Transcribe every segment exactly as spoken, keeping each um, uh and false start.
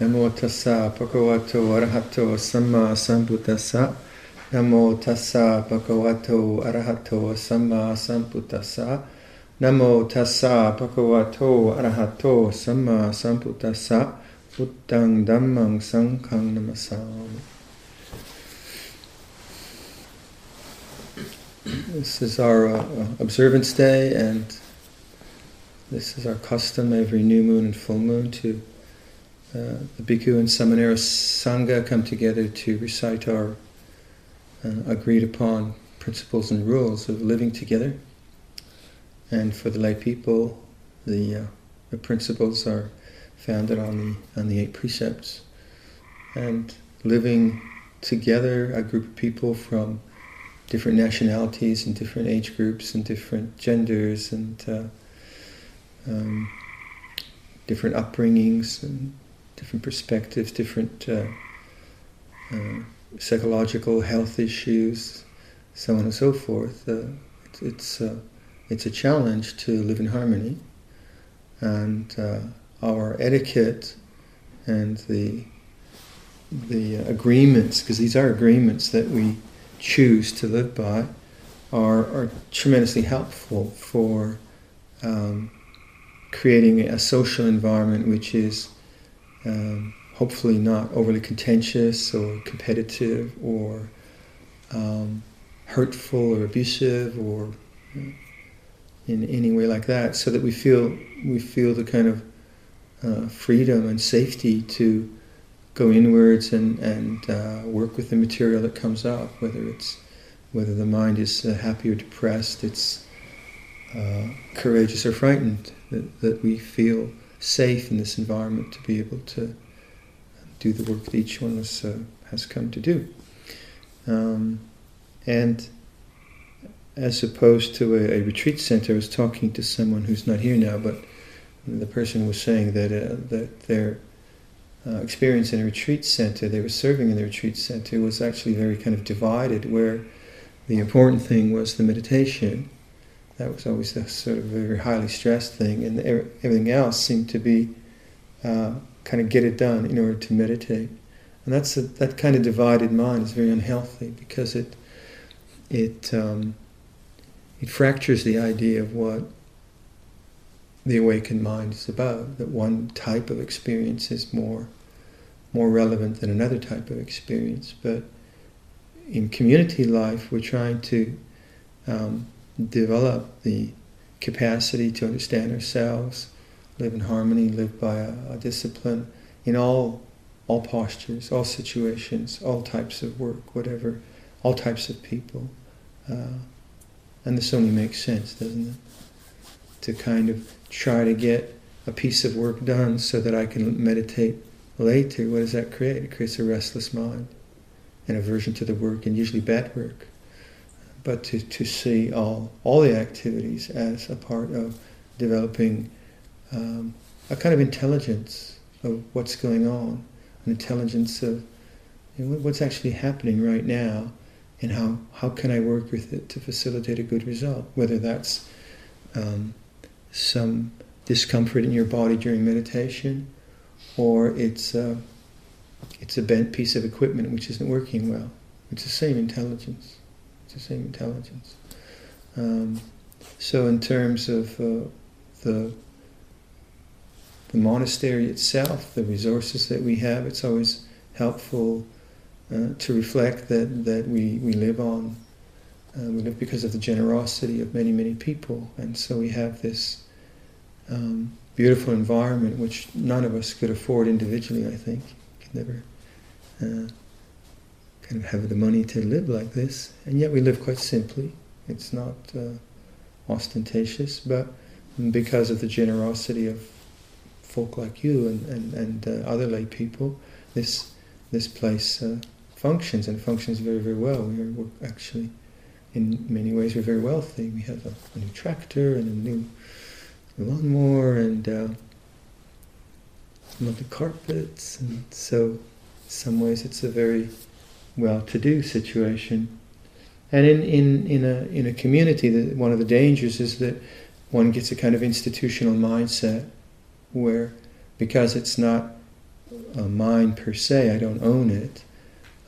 Namo tassa bhagavato arahato samma sambuddhassa. Namo tassa bhagavato arahato samma sambuddhassa. Namo tassa bhagavato arahato samma sambuddhassa. Buddhang dhammang sanghang namasami. This is our uh, observance day, and this is our custom every new moon and full moon to uh, the bhikkhu and samanera sangha come together to recite our uh, agreed upon principles and rules of living together. And for the lay people, the uh, the principles are founded on the on the eight precepts. And living together, a group of people from different nationalities and different age groups and different genders and uh, um, different upbringings and different perspectives, different uh, uh, psychological health issues, so on and so forth. Uh, it's it's, uh, it's a challenge to live in harmony, and uh, our etiquette and the the agreements, because these are agreements that we choose to live by, are, are tremendously helpful for um, creating a social environment which is um, hopefully not overly contentious or competitive or um, hurtful or abusive or in any way like that, so that we feel we feel the kind of uh, freedom and safety to go inwards and, and uh, work with the material that comes up, whether it's whether the mind is uh, happy or depressed, it's uh, courageous or frightened, that, that we feel safe in this environment to be able to do the work that each one of us uh, has come to do. Um, and as opposed to a, a retreat center, I was talking to someone who's not here now, but the person was saying that uh, that they're Uh, experience in a retreat center, they were serving in the retreat center, was actually very kind of divided, where the important thing was the meditation. That was always the sort of very highly stressed thing, and er- everything else seemed to be uh, kind of get it done in order to meditate. And that's a, that kind of divided mind is very unhealthy, because it it um, it fractures the idea of what the awakened mind is about, that one type of experience is more more relevant than another type of experience. But in community life, we're trying to um, develop the capacity to understand ourselves, live in harmony, live by a, a discipline in all all postures, all situations, all types of work, whatever, all types of people. Uh, and this only makes sense, doesn't it? To kind of try to get a piece of work done so that I can meditate later. What does that create? It creates a restless mind, an aversion to the work, and usually bad work. But to, to see all, all the activities as a part of developing um, a kind of intelligence of what's going on, an intelligence of you know, what's actually happening right now, and how, how can I work with it to facilitate a good result, whether that's um, some discomfort in your body during meditation, or it's a, it's a bent piece of equipment which isn't working well. It's the same intelligence. It's the same intelligence. Um, so in terms of uh, the, the monastery itself, the resources that we have, it's always helpful uh, to reflect that, that we, we live on Uh, we live because of the generosity of many, many people. And so we have this um, beautiful environment which none of us could afford individually, I think. You can never uh, kind of have the money to live like this. And yet we live quite simply. It's not uh, ostentatious, but because of the generosity of folk like you and, and, and uh, other lay people, this, this place uh, functions, and functions very, very well. We are actually... in many ways, we're very wealthy. We have a, a new tractor and a new lawnmower and uh, lovely carpets. And so, in some ways, it's a very well-to-do situation. And in, in, in a in a community, the, one of the dangers is that one gets a kind of institutional mindset where, because it's not uh, mind per se. I don't own it.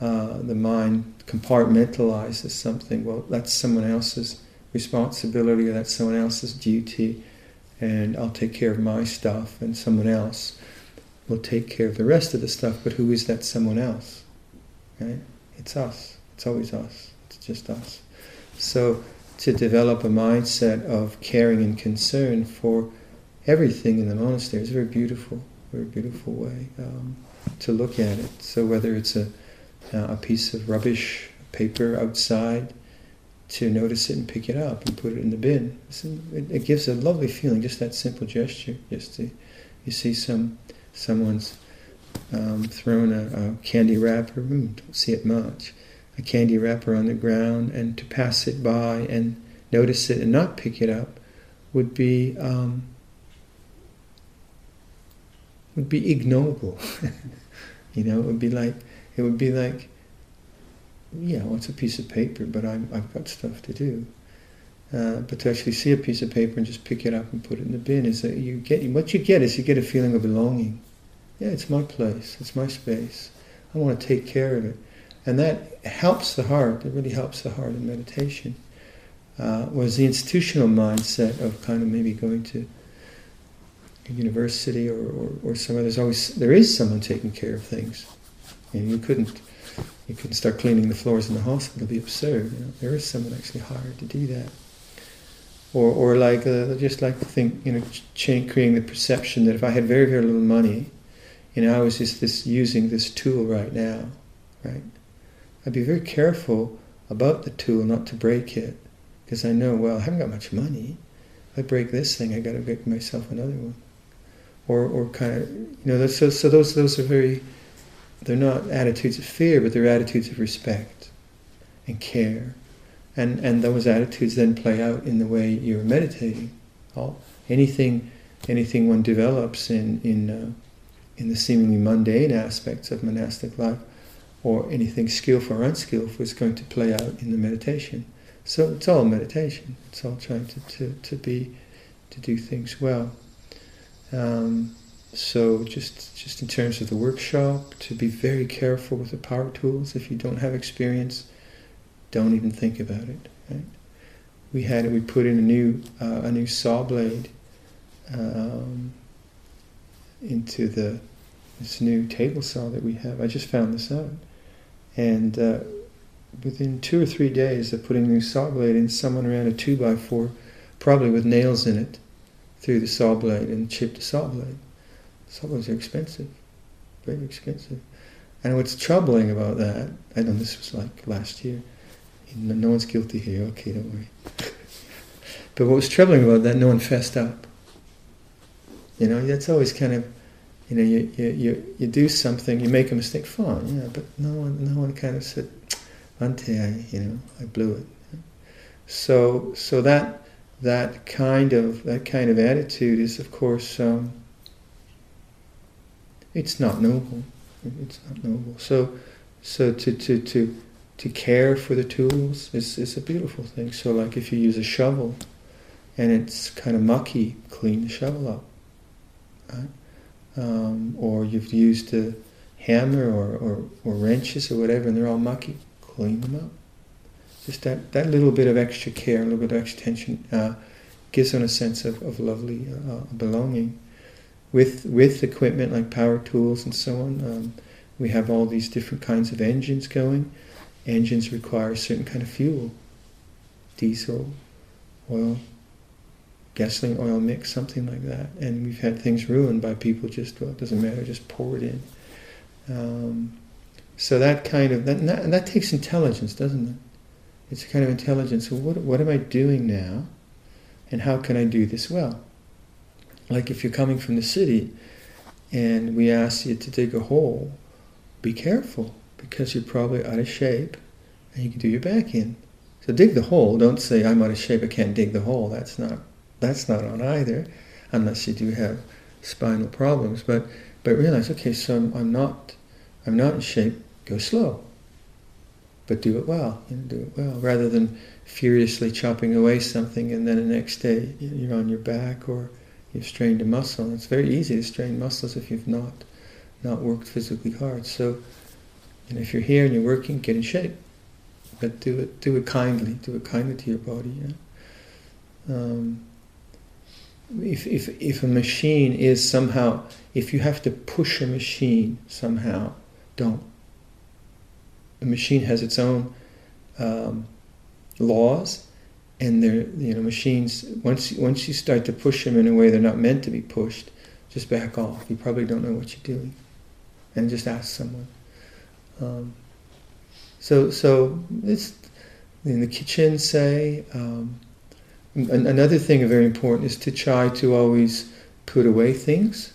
Uh, the mind compartmentalizes something. Well, that's someone else's responsibility, or that's someone else's duty, and I'll take care of my stuff, and someone else will take care of the rest of the stuff. But who is that someone else? Right? It's us. It's always us. It's just us. So to develop a mindset of caring and concern for everything in the monastery is a very beautiful, very beautiful way um, to look at it. So whether it's a, uh, a piece of rubbish, paper outside, to notice it and pick it up and put it in the bin. It gives a lovely feeling, just that simple gesture. Just to, you see some someone's um, thrown a, a candy wrapper, mm, don't see it much, a candy wrapper on the ground, and to pass it by and notice it and not pick it up would be um, would be ignoble. You know, it would be like it would be like. Yeah, well, it's a piece of paper, but I'm, I've got stuff to do. Uh, but to actually see a piece of paper and just pick it up and put it in the bin is that you get what you get is you get a feeling of belonging. Yeah, it's my place, it's my space. I want to take care of it, and that helps the heart. It really helps the heart in meditation. Uh, was the institutional mindset of kind of maybe going to a university or, or, or somewhere. There's always there is someone taking care of things, and you couldn't. You can start cleaning the floors in the hospital. It'll be absurd. You know? There is someone actually hired to do that. Or, or like, uh, just like the thing, you know, ch- creating the perception that if I had very, very little money, you know, I was just this using this tool right now, right? I'd be very careful about the tool, not to break it, because I know, well, I haven't got much money. If I break this thing, I got to get myself another one. Or, or kind of, you know, that's, so, so those, those are very. They're not attitudes of fear, but they're attitudes of respect and care. And and those attitudes then play out in the way you're meditating. All, anything anything one develops in in, uh, in the seemingly mundane aspects of monastic life, or anything skillful or unskillful, is going to play out in the meditation. So it's all meditation. It's all trying to, to, to be, to do things well. Um, So just just in terms of the workshop, to be very careful with the power tools. If you don't have experience, don't even think about it. Right? We had we put in a new uh, a new saw blade um, into the this new table saw that we have. I just found this out, and uh, within two or three days of putting the new saw blade in, someone ran a two by four, probably with nails in it, through the saw blade and chipped the saw blade. Saw blades are expensive, very expensive. And what's troubling about that, I know this was like last year, no one's guilty here, okay, don't worry. But what was troubling about that, no one fessed up. You know, that's always kind of, you know, you you, you, you do something, you make a mistake, fine, yeah, but no one no one kind of said, Ante, I, you know, I blew it. So so that that kind of that kind of attitude is, of course, um, it's not noble. It's not noble. So, so to to, to, to care for the tools is, is a beautiful thing. So, like if you use a shovel, and it's kind of mucky, clean the shovel up. Right? Um, or you've used a hammer or, or, or wrenches or whatever, and they're all mucky, clean them up. Just that, that little bit of extra care, a little bit of extra attention, uh, gives one a sense of of lovely uh, belonging. With with equipment like power tools and so on, um, we have all these different kinds of engines going. Engines require a certain kind of fuel, diesel, oil, gasoline oil mix, something like that. And we've had things ruined by people just, well, it doesn't matter, just pour it in. Um, so that kind of, that, that that takes intelligence, doesn't it? It's a kind of intelligence. So what what am I doing now, and how can I do this well? Like if you're coming from the city and we ask you to dig a hole, be careful, because you're probably out of shape and you can do your back in. So dig the hole. Don't say, I'm out of shape, I can't dig the hole. That's not that's not on either, unless you do have spinal problems. But but realize, okay, so I'm, I'm not I'm not in shape, go slow. But do it well, you know, do it well, rather than furiously chopping away something and then the next day you're on your back or you've strained a muscle. It's very easy to strain muscles if you've not not worked physically hard. So, and if you're here and you're working, get in shape, but do it do it kindly, do it kindly to your body. Yeah? Um, if if if a machine is somehow, if you have to push a machine somehow, don't. The machine has its own um, laws, and they're, you know, machines. Once once you start to push them in a way they're not meant to be pushed, just back off. You probably don't know what you're doing, and just ask someone. Um, so so it's in the kitchen. Say um, an, another thing very important is to try to always put away things,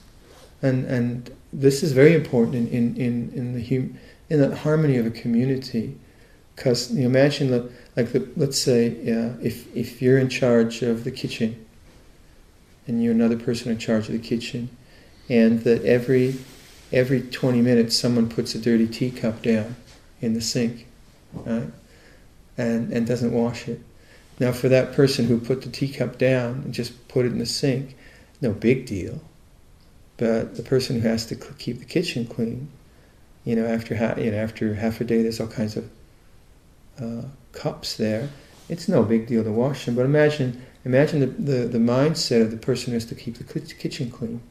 and and this is very important in in in, in the hum, in the harmony of a community. Because you imagine, like, like the, let's say yeah, if if you're in charge of the kitchen, and you're another person in charge of the kitchen, and that every every twenty minutes someone puts a dirty teacup down in the sink, right, and and doesn't wash it. Now, for that person who put the teacup down and just put it in the sink, no big deal. But the person who has to cl- keep the kitchen clean, you know, after ha- you know after half a day, there's all kinds of uh, cups there. It's no big deal to wash them. But imagine imagine the, the, the mindset of the person who has to keep the c- kitchen clean.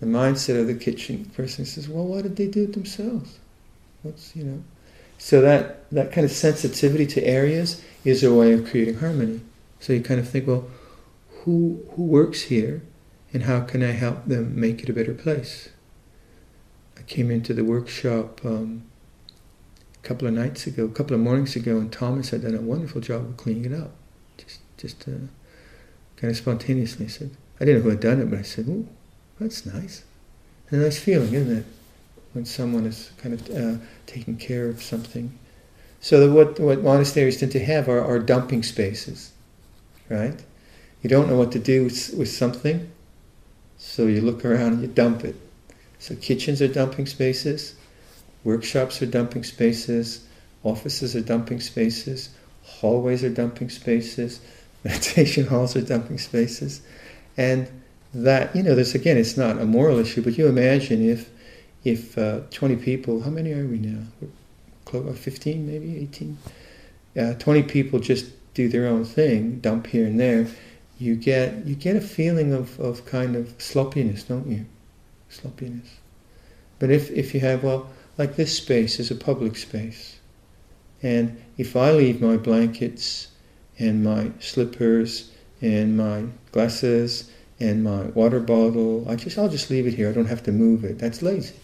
The mindset of the kitchen person says, well, why did they do it themselves? What's, you know? So that, that kind of sensitivity to areas is a way of creating harmony. So you kind of think, well, who who works here and how can I help them make it a better place? I came into the workshop um, a couple of nights ago, a couple of mornings ago, and Thomas had done a wonderful job of cleaning it up. Just, just uh, kind of spontaneously. I said, I didn't know who had done it, but I said, ooh, that's nice. A nice feeling, isn't it? When someone is kind of uh, taking care of something. So that what, what monasteries tend to have are, are dumping spaces, right? You don't know what to do with, with something, so you look around and you dump it. So kitchens are dumping spaces, workshops are dumping spaces, offices are dumping spaces, hallways are dumping spaces, meditation halls are dumping spaces, and that, you know, this again, it's not a moral issue, but you imagine if if uh, twenty people, how many are we now? We're close, fifteen maybe, eighteen? Uh, twenty people just do their own thing, dump here and there, you get you get a feeling of, of kind of sloppiness, don't you? Sloppiness. But if, if you have, well, like this space is a public space, and if I leave my blankets and my slippers and my glasses and my water bottle, I just, I'll just leave it here, I don't have to move it. That's lazy.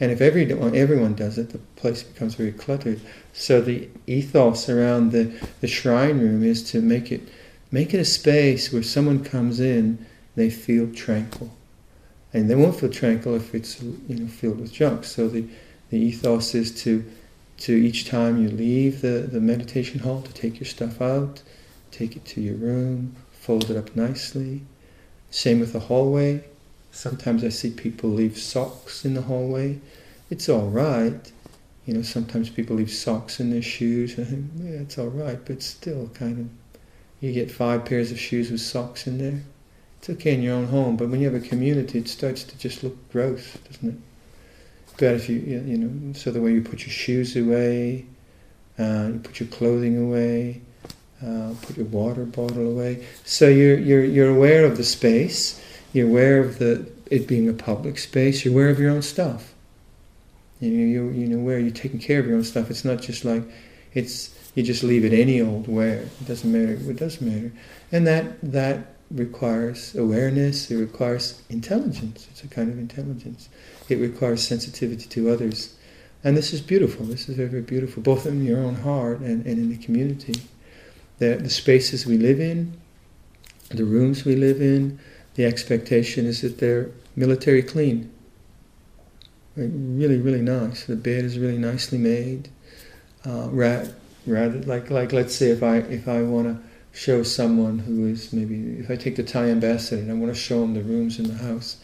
And if everyone, everyone does it, the place becomes very cluttered. So the ethos around the, the shrine room is to make it, make it a space where someone comes in, they feel tranquil. And they won't feel tranquil if it's, you know, filled with junk. So the, the ethos is to, to each time you leave the, the meditation hall, to take your stuff out, take it to your room, fold it up nicely. Same with the hallway. Sometimes I see people leave socks in the hallway. It's all right. You know, sometimes people leave socks in their shoes. And I think, yeah, it's all right, but still kind of... You get five pairs of shoes with socks in there. It's okay in your own home, but when you have a community, it starts to just look gross, doesn't it? But if you, you know, so the way you put your shoes away, uh, you put your clothing away, Uh, put your water bottle away. So you're you're you're aware of the space. You're aware of the it being a public space. You're aware of your own stuff. You know, you're, you know where you're taking care of your own stuff. It's not just like, it's you just leave it any old where. It doesn't matter. It doesn't matter. And that that requires awareness. It requires intelligence. It's a kind of intelligence. It requires sensitivity to others. And this is beautiful. This is very, very beautiful, both in your own heart and, and in the community. The, the spaces we live in, the rooms we live in, the expectation is that they're military clean. Right? Really, really nice. The bed is really nicely made. Uh, rather, rather like, like, let's say if I if I want to show someone who is maybe, if I take the Thai ambassador and I want to show him the rooms in the house,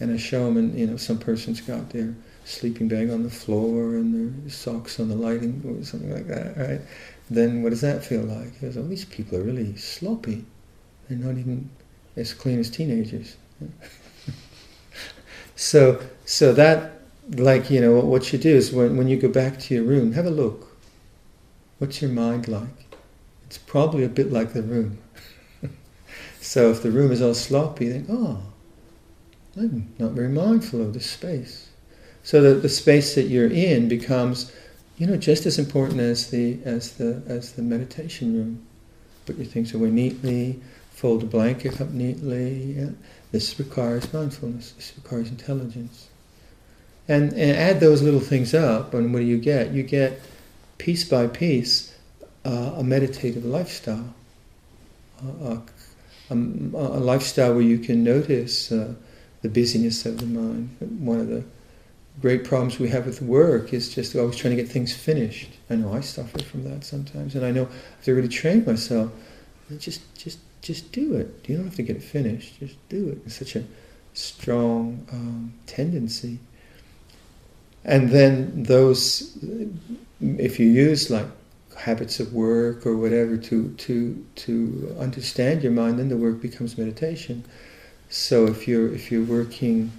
and I show him, and you know, some person's got their sleeping bag on the floor and their socks on the lighting or something like that, right? Then what does that feel like? Because all these people are really sloppy. They're not even as clean as teenagers. So So that, like, you know, what you do is when, when you go back to your room, have a look. What's your mind like? It's probably a bit like the room. So if the room is all sloppy, then, oh, I'm not very mindful of this space. So that the space that you're in becomes, you know, just as important as the, as the, as the meditation room. Put your things away neatly, fold the blanket up neatly. Yeah. This requires mindfulness, this requires intelligence. And, and add those little things up, and what do you get? You get, piece by piece, uh, a meditative lifestyle. Uh, a, a, a lifestyle where you can notice uh, the busyness of the mind. One of the great problems we have with work is just always trying to get things finished. I know I suffer from that sometimes, and I know I have to really train myself. Just, just, just do it. You don't have to get it finished. Just do it. It's such a strong um, tendency. And then those, if you use like habits of work or whatever to to to understand your mind, then the work becomes meditation. So if you're if you're working.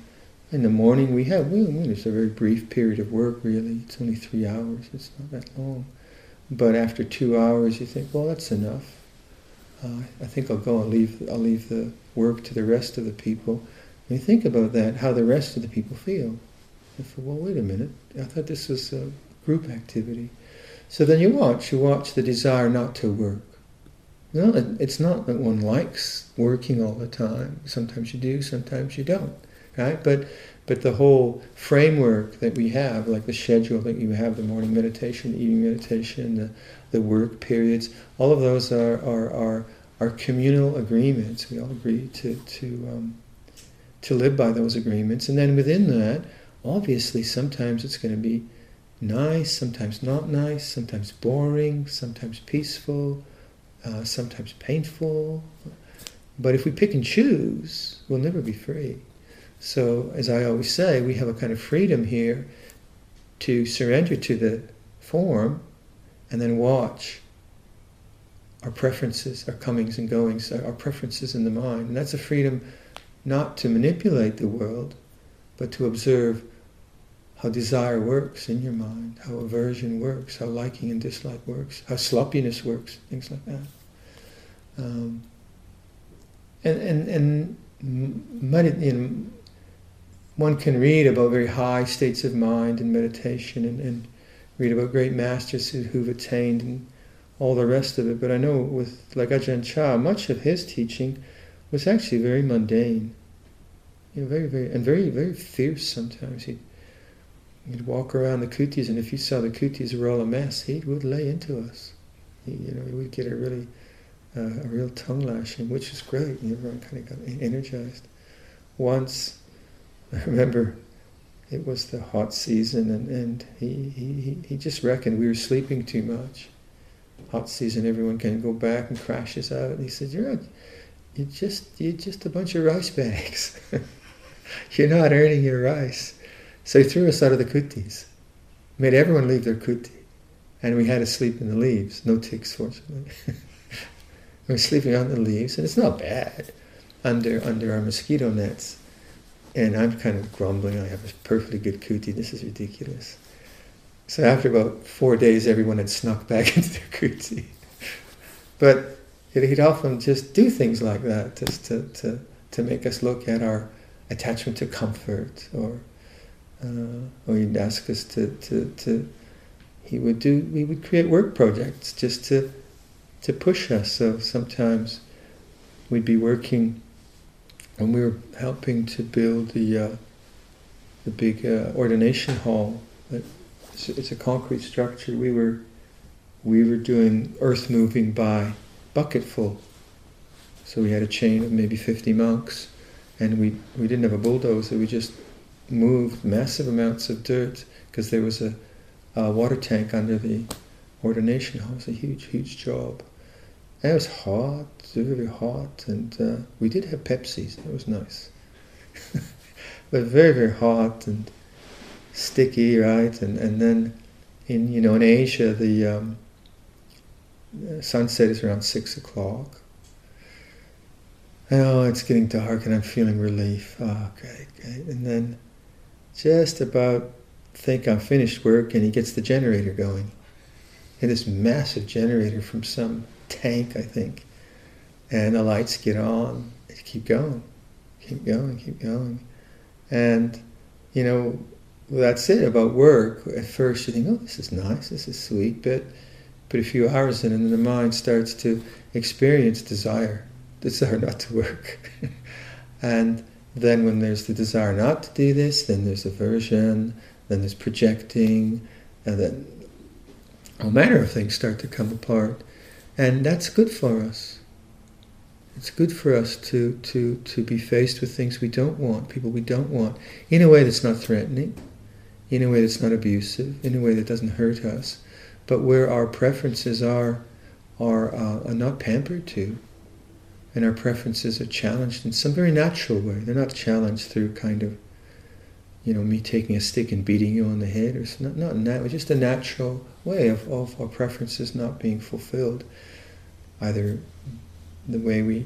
In the morning we have, we, it's a very brief period of work really, it's only three hours, it's not that long. But after two hours you think, well, that's enough. Uh, I think I'll go and leave, I'll leave the work to the rest of the people. And you think about that, how the rest of the people feel. And for, well, wait a minute, I thought this was a group activity. So then you watch, you watch the desire not to work. No, it's not that one likes working all the time. Sometimes you do, sometimes you don't. Right? But but the whole framework that we have, like the schedule that you have, the morning meditation, the evening meditation, the, the work periods, all of those are, are, are, are communal agreements. We all agree to to um, to live by those agreements. And then within that, obviously sometimes it's going to be nice, sometimes not nice, sometimes boring, sometimes peaceful, uh, sometimes painful. But if we pick and choose, we'll never be free. So, as I always say, we have a kind of freedom here to surrender to the form and then watch our preferences, our comings and goings, our preferences in the mind. And that's a freedom not to manipulate the world, but to observe how desire works in your mind, how aversion works, how liking and dislike works, how sloppiness works, things like that. Um, and, and, and med- you know, one can read about very high states of mind and meditation and, and read about great masters who, who've attained and all the rest of it. But I know with, like Ajahn Chah, much of his teaching was actually very mundane. You know, very, very, and very, very fierce sometimes. He'd, he'd walk around the kutis, and if you saw the kutis were all a mess, he would lay into us. He, you know, he would get a really, uh, a real tongue lashing, which is great. And everyone kind of got energized. Once, I remember it was the hot season, and, and he, he, he just reckoned we were sleeping too much. Hot season, everyone can go back and crashes out. And he said, you're, a, you're, just, you're just a bunch of rice bags. You're not earning your rice. So he threw us out of the kutis, made everyone leave their kuti. And we had to sleep in the leaves. No ticks, fortunately. We were sleeping out in the leaves, and it's not bad, under under our mosquito nets. And I'm kind of grumbling, I have a perfectly good kuti, this is ridiculous. So after about four days, everyone had snuck back into their kuti. But he'd often just do things like that, just to, to, to make us look at our attachment to comfort, or uh, or he'd ask us to, to, to, he would do, we would create work projects just to, to push us. So sometimes we'd be working, and we were helping to build the uh, the big uh, ordination hall. It's, it's a concrete structure. We were we were doing earth moving by bucketful. So we had a chain of maybe fifty monks, and we we didn't have a bulldozer. We just moved massive amounts of dirt because there was a, a water tank under the ordination hall. It was a huge, huge job. It was hot, really hot, and uh, we did have Pepsis, that was nice. But very, very hot and sticky, right? And and then, in you know, in Asia, the um, sunset is around six o'clock. Oh, it's getting dark, and I'm feeling relief. Oh, great, great. And then just about think I've finished work, and he gets the generator going. And this massive generator from some tank, I think. And the lights get on. They keep going, keep going, keep going. And, you know, that's it about work. At first you think, oh, this is nice, this is sweet, but but a few hours in and the mind starts to experience desire, desire not to work. And then when there's the desire not to do this, then there's aversion, then there's projecting, and then all manner of things start to come apart. And that's good for us. It's good for us to, to, to be faced with things we don't want, people we don't want, in a way that's not threatening, in a way that's not abusive, in a way that doesn't hurt us, but where our preferences are, are, uh, are not pampered to, and our preferences are challenged in some very natural way. They're not challenged through kind of, you know, me taking a stick and beating you on the head, or not, not in that way, just a natural way of, of our preferences not being fulfilled, either the way we,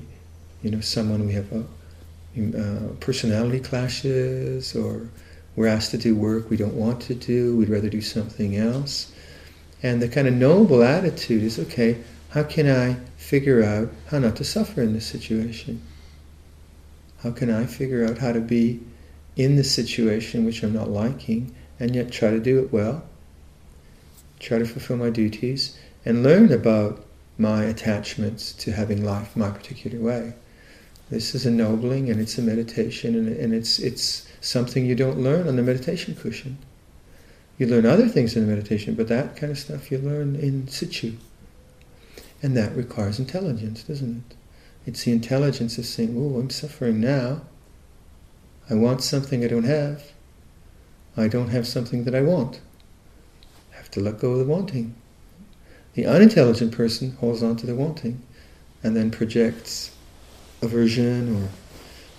you know, someone we have a, uh, personality clashes, or we're asked to do work we don't want to do, we'd rather do something else. And the kind of noble attitude is, okay, how can I figure out how not to suffer in this situation? How can I figure out how to be in this situation which I'm not liking, and yet try to do it well, try to fulfill my duties, and learn about my attachments to having life my particular way. This is ennobling, and it's a meditation, and, and it's it's something you don't learn on the meditation cushion. You learn other things in the meditation, but that kind of stuff you learn in situ. And that requires intelligence, doesn't it? It's the intelligence of saying, oh, I'm suffering now. I want something I don't have. I don't have something that I want. I have to let go of the wanting. The unintelligent person holds on to the wanting and then projects aversion or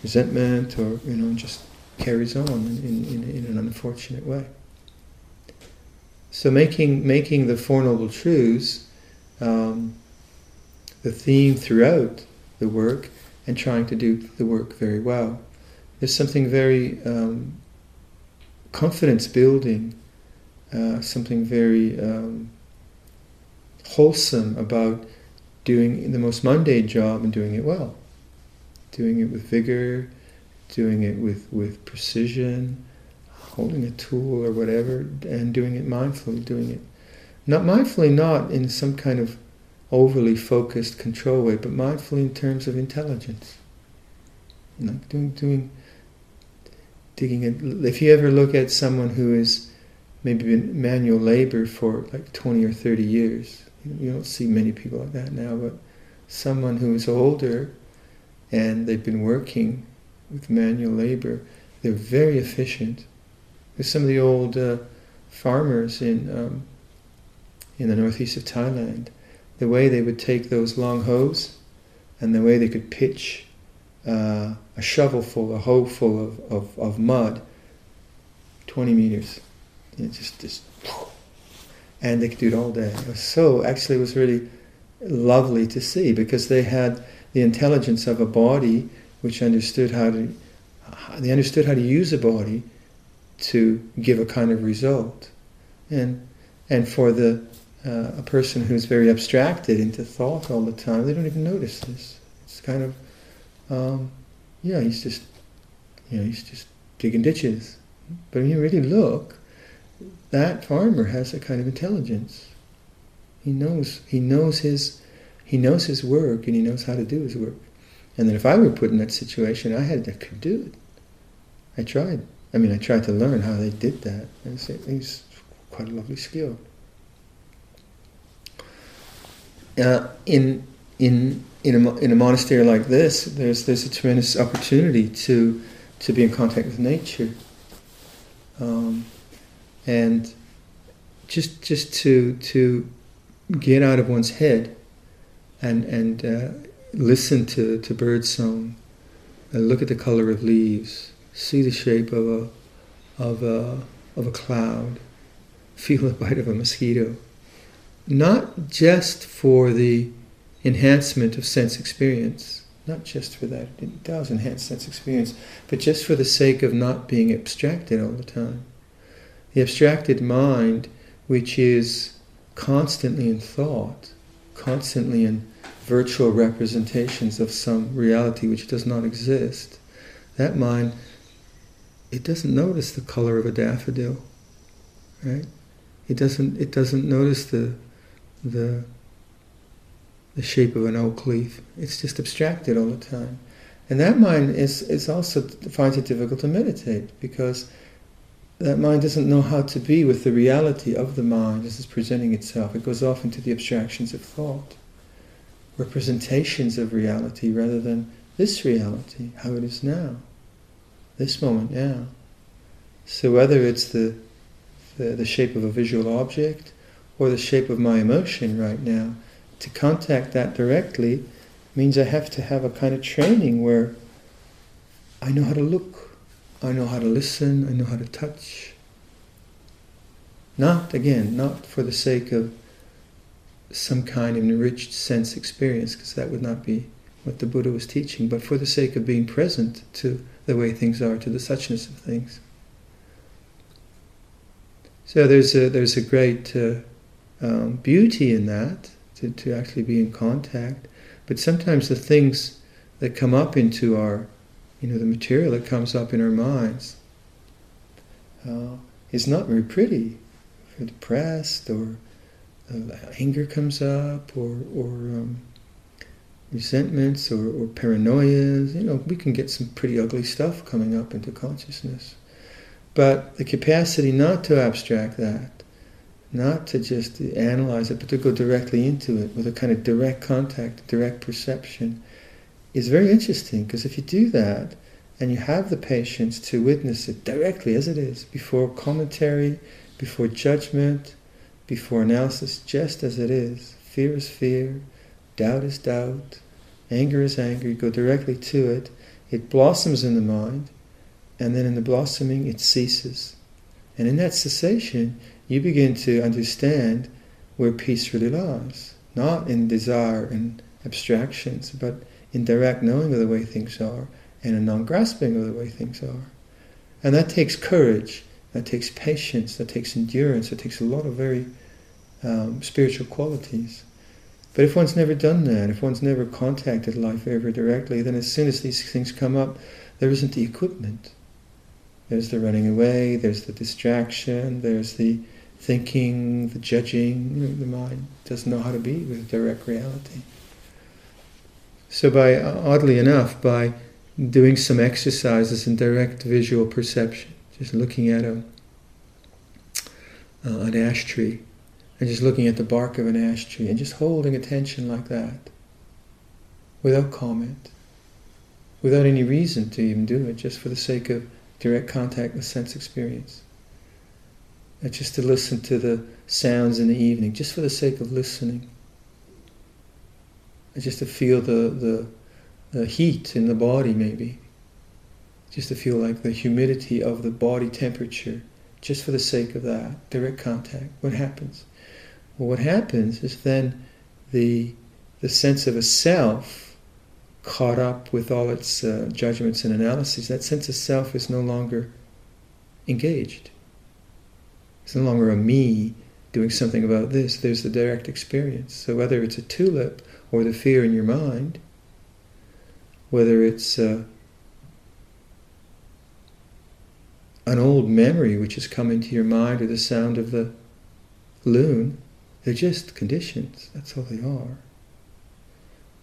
resentment, or, you know, just carries on in, in, in an unfortunate way. So making making the Four Noble Truths um, the theme throughout the work, and trying to do the work very well. There's something very um, confidence building, uh, something very um, wholesome about doing the most mundane job and doing it well. Doing it with vigor, doing it with, with precision, holding a tool or whatever, and doing it mindfully, doing it. Not mindfully, not in some kind of overly focused control way, but mindfully in terms of intelligence. Like doing, doing, digging in. If you ever look at someone who is maybe been manual labor for like twenty or thirty years, you don't see many people like that now, but someone who is older and they've been working with manual labor, they're very efficient. There's some of the old uh, farmers in um, in the northeast of Thailand, the way they would take those long hoes and the way they could pitch uh, a shovel full, a hoe full of, of, of mud, twenty meters. And just, just, and they could do it all day. It was so, actually, it was really lovely to see, because they had the intelligence of a body which understood how to, they understood how to use a body to give a kind of result. And and for the uh, a person who's very abstracted into thought all the time, they don't even notice this. It's kind of, um, yeah, he's just, you know, he's just digging ditches. But when you really look, that farmer has a kind of intelligence. He knows he knows his he knows his work, and he knows how to do his work. And then if I were put in that situation, I had I could do it. I tried. I mean, I tried to learn how they did that. And it's, it's quite a lovely skill. Uh, in in in a in a monastery like this, there's there's a tremendous opportunity to to be in contact with nature. Um, And just just to to get out of one's head and and uh, listen to, to bird song, and look at the color of leaves, see the shape of a of a of a cloud, feel the bite of a mosquito. Not just for the enhancement of sense experience, not just for that, it does enhance sense experience, but just for the sake of not being abstracted all the time. The abstracted mind, which is constantly in thought, constantly in virtual representations of some reality which does not exist, that mind, it doesn't notice the color of a daffodil, right? It doesn't, it doesn't notice the, the, the shape of an oak leaf. It's just abstracted all the time. And that mind is, is also finds it difficult to meditate, because that mind doesn't know how to be with the reality of the mind as it's presenting itself. It goes off into the abstractions of thought, representations of reality, rather than this reality, how it is now, this moment now. So whether it's the, the, the shape of a visual object or the shape of my emotion right now, to contact that directly means I have to have a kind of training where I know how to look, I know how to listen, I know how to touch. Not, again, not for the sake of some kind of enriched sense experience, because that would not be what the Buddha was teaching, but for the sake of being present to the way things are, to the suchness of things. So there's a, there's a great uh, um, beauty in that, to, to actually be in contact. But sometimes the things that come up into our You know, the material that comes up in our minds uh, is not very pretty. If we're depressed, or uh, anger comes up, or, or um, resentments, or, or paranoias, you know, we can get some pretty ugly stuff coming up into consciousness. But the capacity not to abstract that, not to just analyze it, but to go directly into it with a kind of direct contact, direct perception, is very interesting, because if you do that and you have the patience to witness it directly as it is, before commentary, before judgment, before analysis, just as it is, fear is fear, doubt is doubt, anger is anger, you go directly to it, it blossoms in the mind, and then in the blossoming it ceases. And in that cessation, you begin to understand where peace really lies, not in desire and abstractions, but in direct knowing of the way things are, and a non-grasping of the way things are. And that takes courage, that takes patience, that takes endurance, that takes a lot of very um, spiritual qualities. But if one's never done that, if one's never contacted life ever directly, then as soon as these things come up, there isn't the equipment. There's the running away, there's the distraction, there's the thinking, the judging. You know, the mind doesn't know how to be with direct reality. So by, oddly enough, by doing some exercises in direct visual perception, just looking at a, uh, an ash tree, and just looking at the bark of an ash tree, and just holding attention like that, without comment, without any reason to even do it, just for the sake of direct contact with sense experience. And just to listen to the sounds in the evening, just for the sake of listening. Just to feel the, the, the heat in the body, maybe. Just to feel like the humidity of the body temperature, just for the sake of that, direct contact. What happens? Well, what happens is then the, the sense of a self, caught up with all its uh, judgments and analyses, that sense of self is no longer engaged. It's no longer a me doing something about this. There's the direct experience. So whether it's a tulip, or the fear in your mind, whether it's uh, an old memory which has come into your mind, or the sound of the loon, they're just conditions, that's all they are.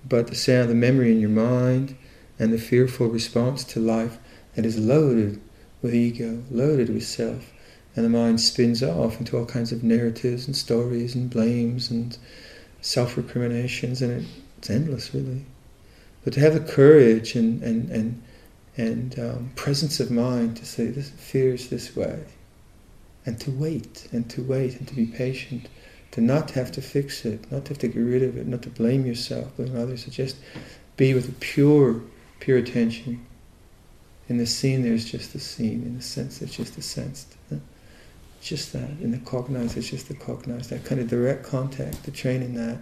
But the sound, the memory in your mind, and the fearful response to life that is loaded with ego, loaded with self, and the mind spins off into all kinds of narratives and stories and blames and self-recriminations, and it's endless, really. But to have the courage and and and, and um, presence of mind to say, this fear is this way, and to wait, and to wait, and to be patient, to not have to fix it, not to have to get rid of it, not to blame yourself, blame others, to just be with a pure, pure attention. In the seen, there's just the seen. In the sense, there's just the sensed. Just that, in the cognized, it's just the cognized, that kind of direct contact, the training that,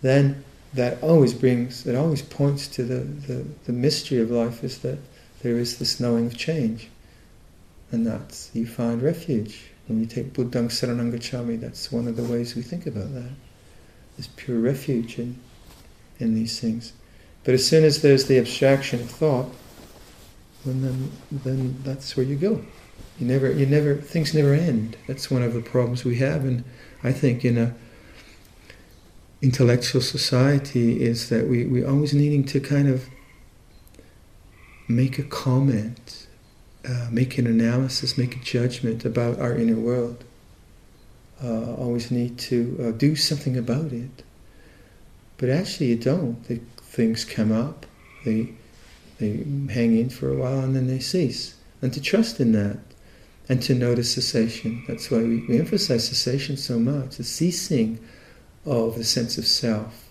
then that always brings, that always points to the, the, the mystery of life, is that there is this knowing of change. And that's, you find refuge. When you take Buddhaṃ Saranangachami, that's one of the ways we think about that. There's pure refuge in, in these things. But as soon as there's the abstraction of thought, and then, then that's where you go. You never, you never, things never end. That's one of the problems we have, and I think in a intellectual society is that we, we're always needing to kind of make a comment, uh, make an analysis, make a judgment about our inner world. Uh, always need to uh, do something about it. But actually you don't. The things come up. They... They hang in for a while and then they cease. And to trust in that, and to notice cessation. That's why we, we emphasize cessation so much, the ceasing of the sense of self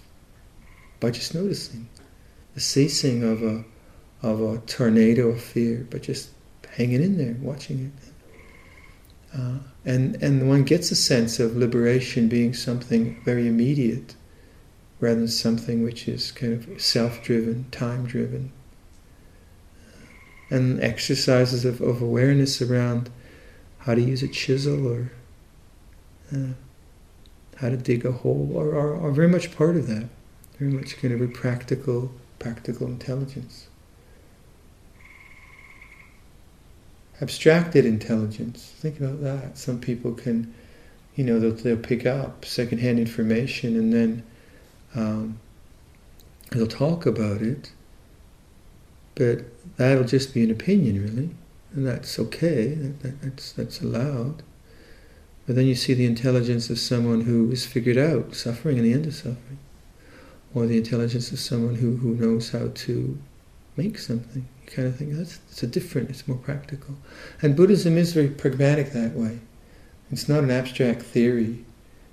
by just noticing, the ceasing of a of a tornado of fear by just hanging in there, watching it. Uh, and and one gets a sense of liberation being something very immediate, rather than something which is kind of self-driven, time-driven. And exercises of, of awareness around how to use a chisel or uh, how to dig a hole are, are, are very much part of that. Very much kind of a practical, practical intelligence. Abstracted intelligence. Think about that. Some people can, you know, they'll, they'll pick up secondhand information and then um, they'll talk about it. But that'll just be an opinion, really, and that's okay, that, that, that's, that's allowed. But then you see the intelligence of someone who has figured out suffering and the end of suffering, or the intelligence of someone who, who knows how to make something. You kind of think, that's it's a different, it's more practical. And Buddhism is very pragmatic that way. It's not an abstract theory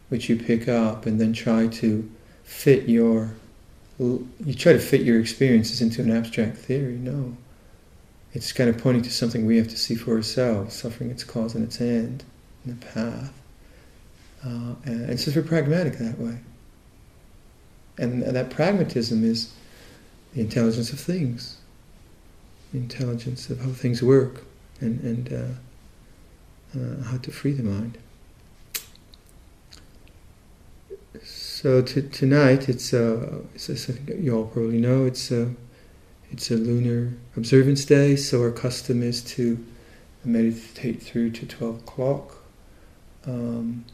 which you pick up and then try to fit your... You try to fit your experiences into an abstract theory. No. It's kind of pointing to something we have to see for ourselves, suffering its cause and its end, and the path. Uh, and it's just very pragmatic that way. And, and that pragmatism is the intelligence of things, the intelligence of how things work, and, and uh, uh, how to free the mind. So t- tonight, it's, uh, it's, as I think you all probably know, it's a, it's a lunar observance day, so our custom is to meditate through to twelve o'clock. Um,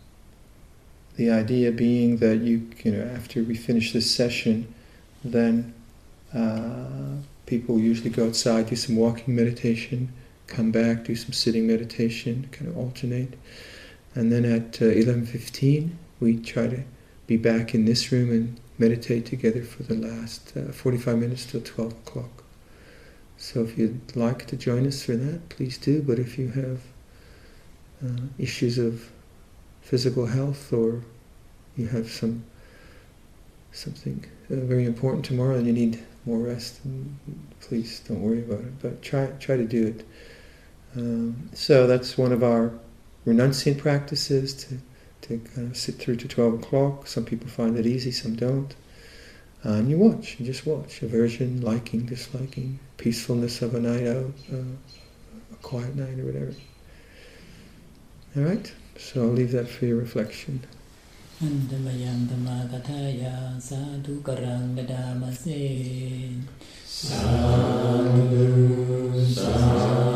the idea being that you, you know, after we finish this session, then uh, people usually go outside, do some walking meditation, come back, do some sitting meditation, kind of alternate. And then at uh, eleven fifteen, we try to be back in this room and meditate together for the last uh, forty-five minutes till twelve o'clock. So if you'd like to join us for that, please do. But if you have uh, issues of physical health, or you have some something uh, very important tomorrow and you need more rest, please don't worry about it. But try try to do it. Um, so that's one of our renunciant practices, to to kind of sit through to twelve o'clock. Some people find it easy, some don't. And you watch, you just watch. Aversion, liking, disliking, peacefulness of a night out, uh, a quiet night or whatever. All right? So I'll leave that for your reflection. Sadhu, sadhu.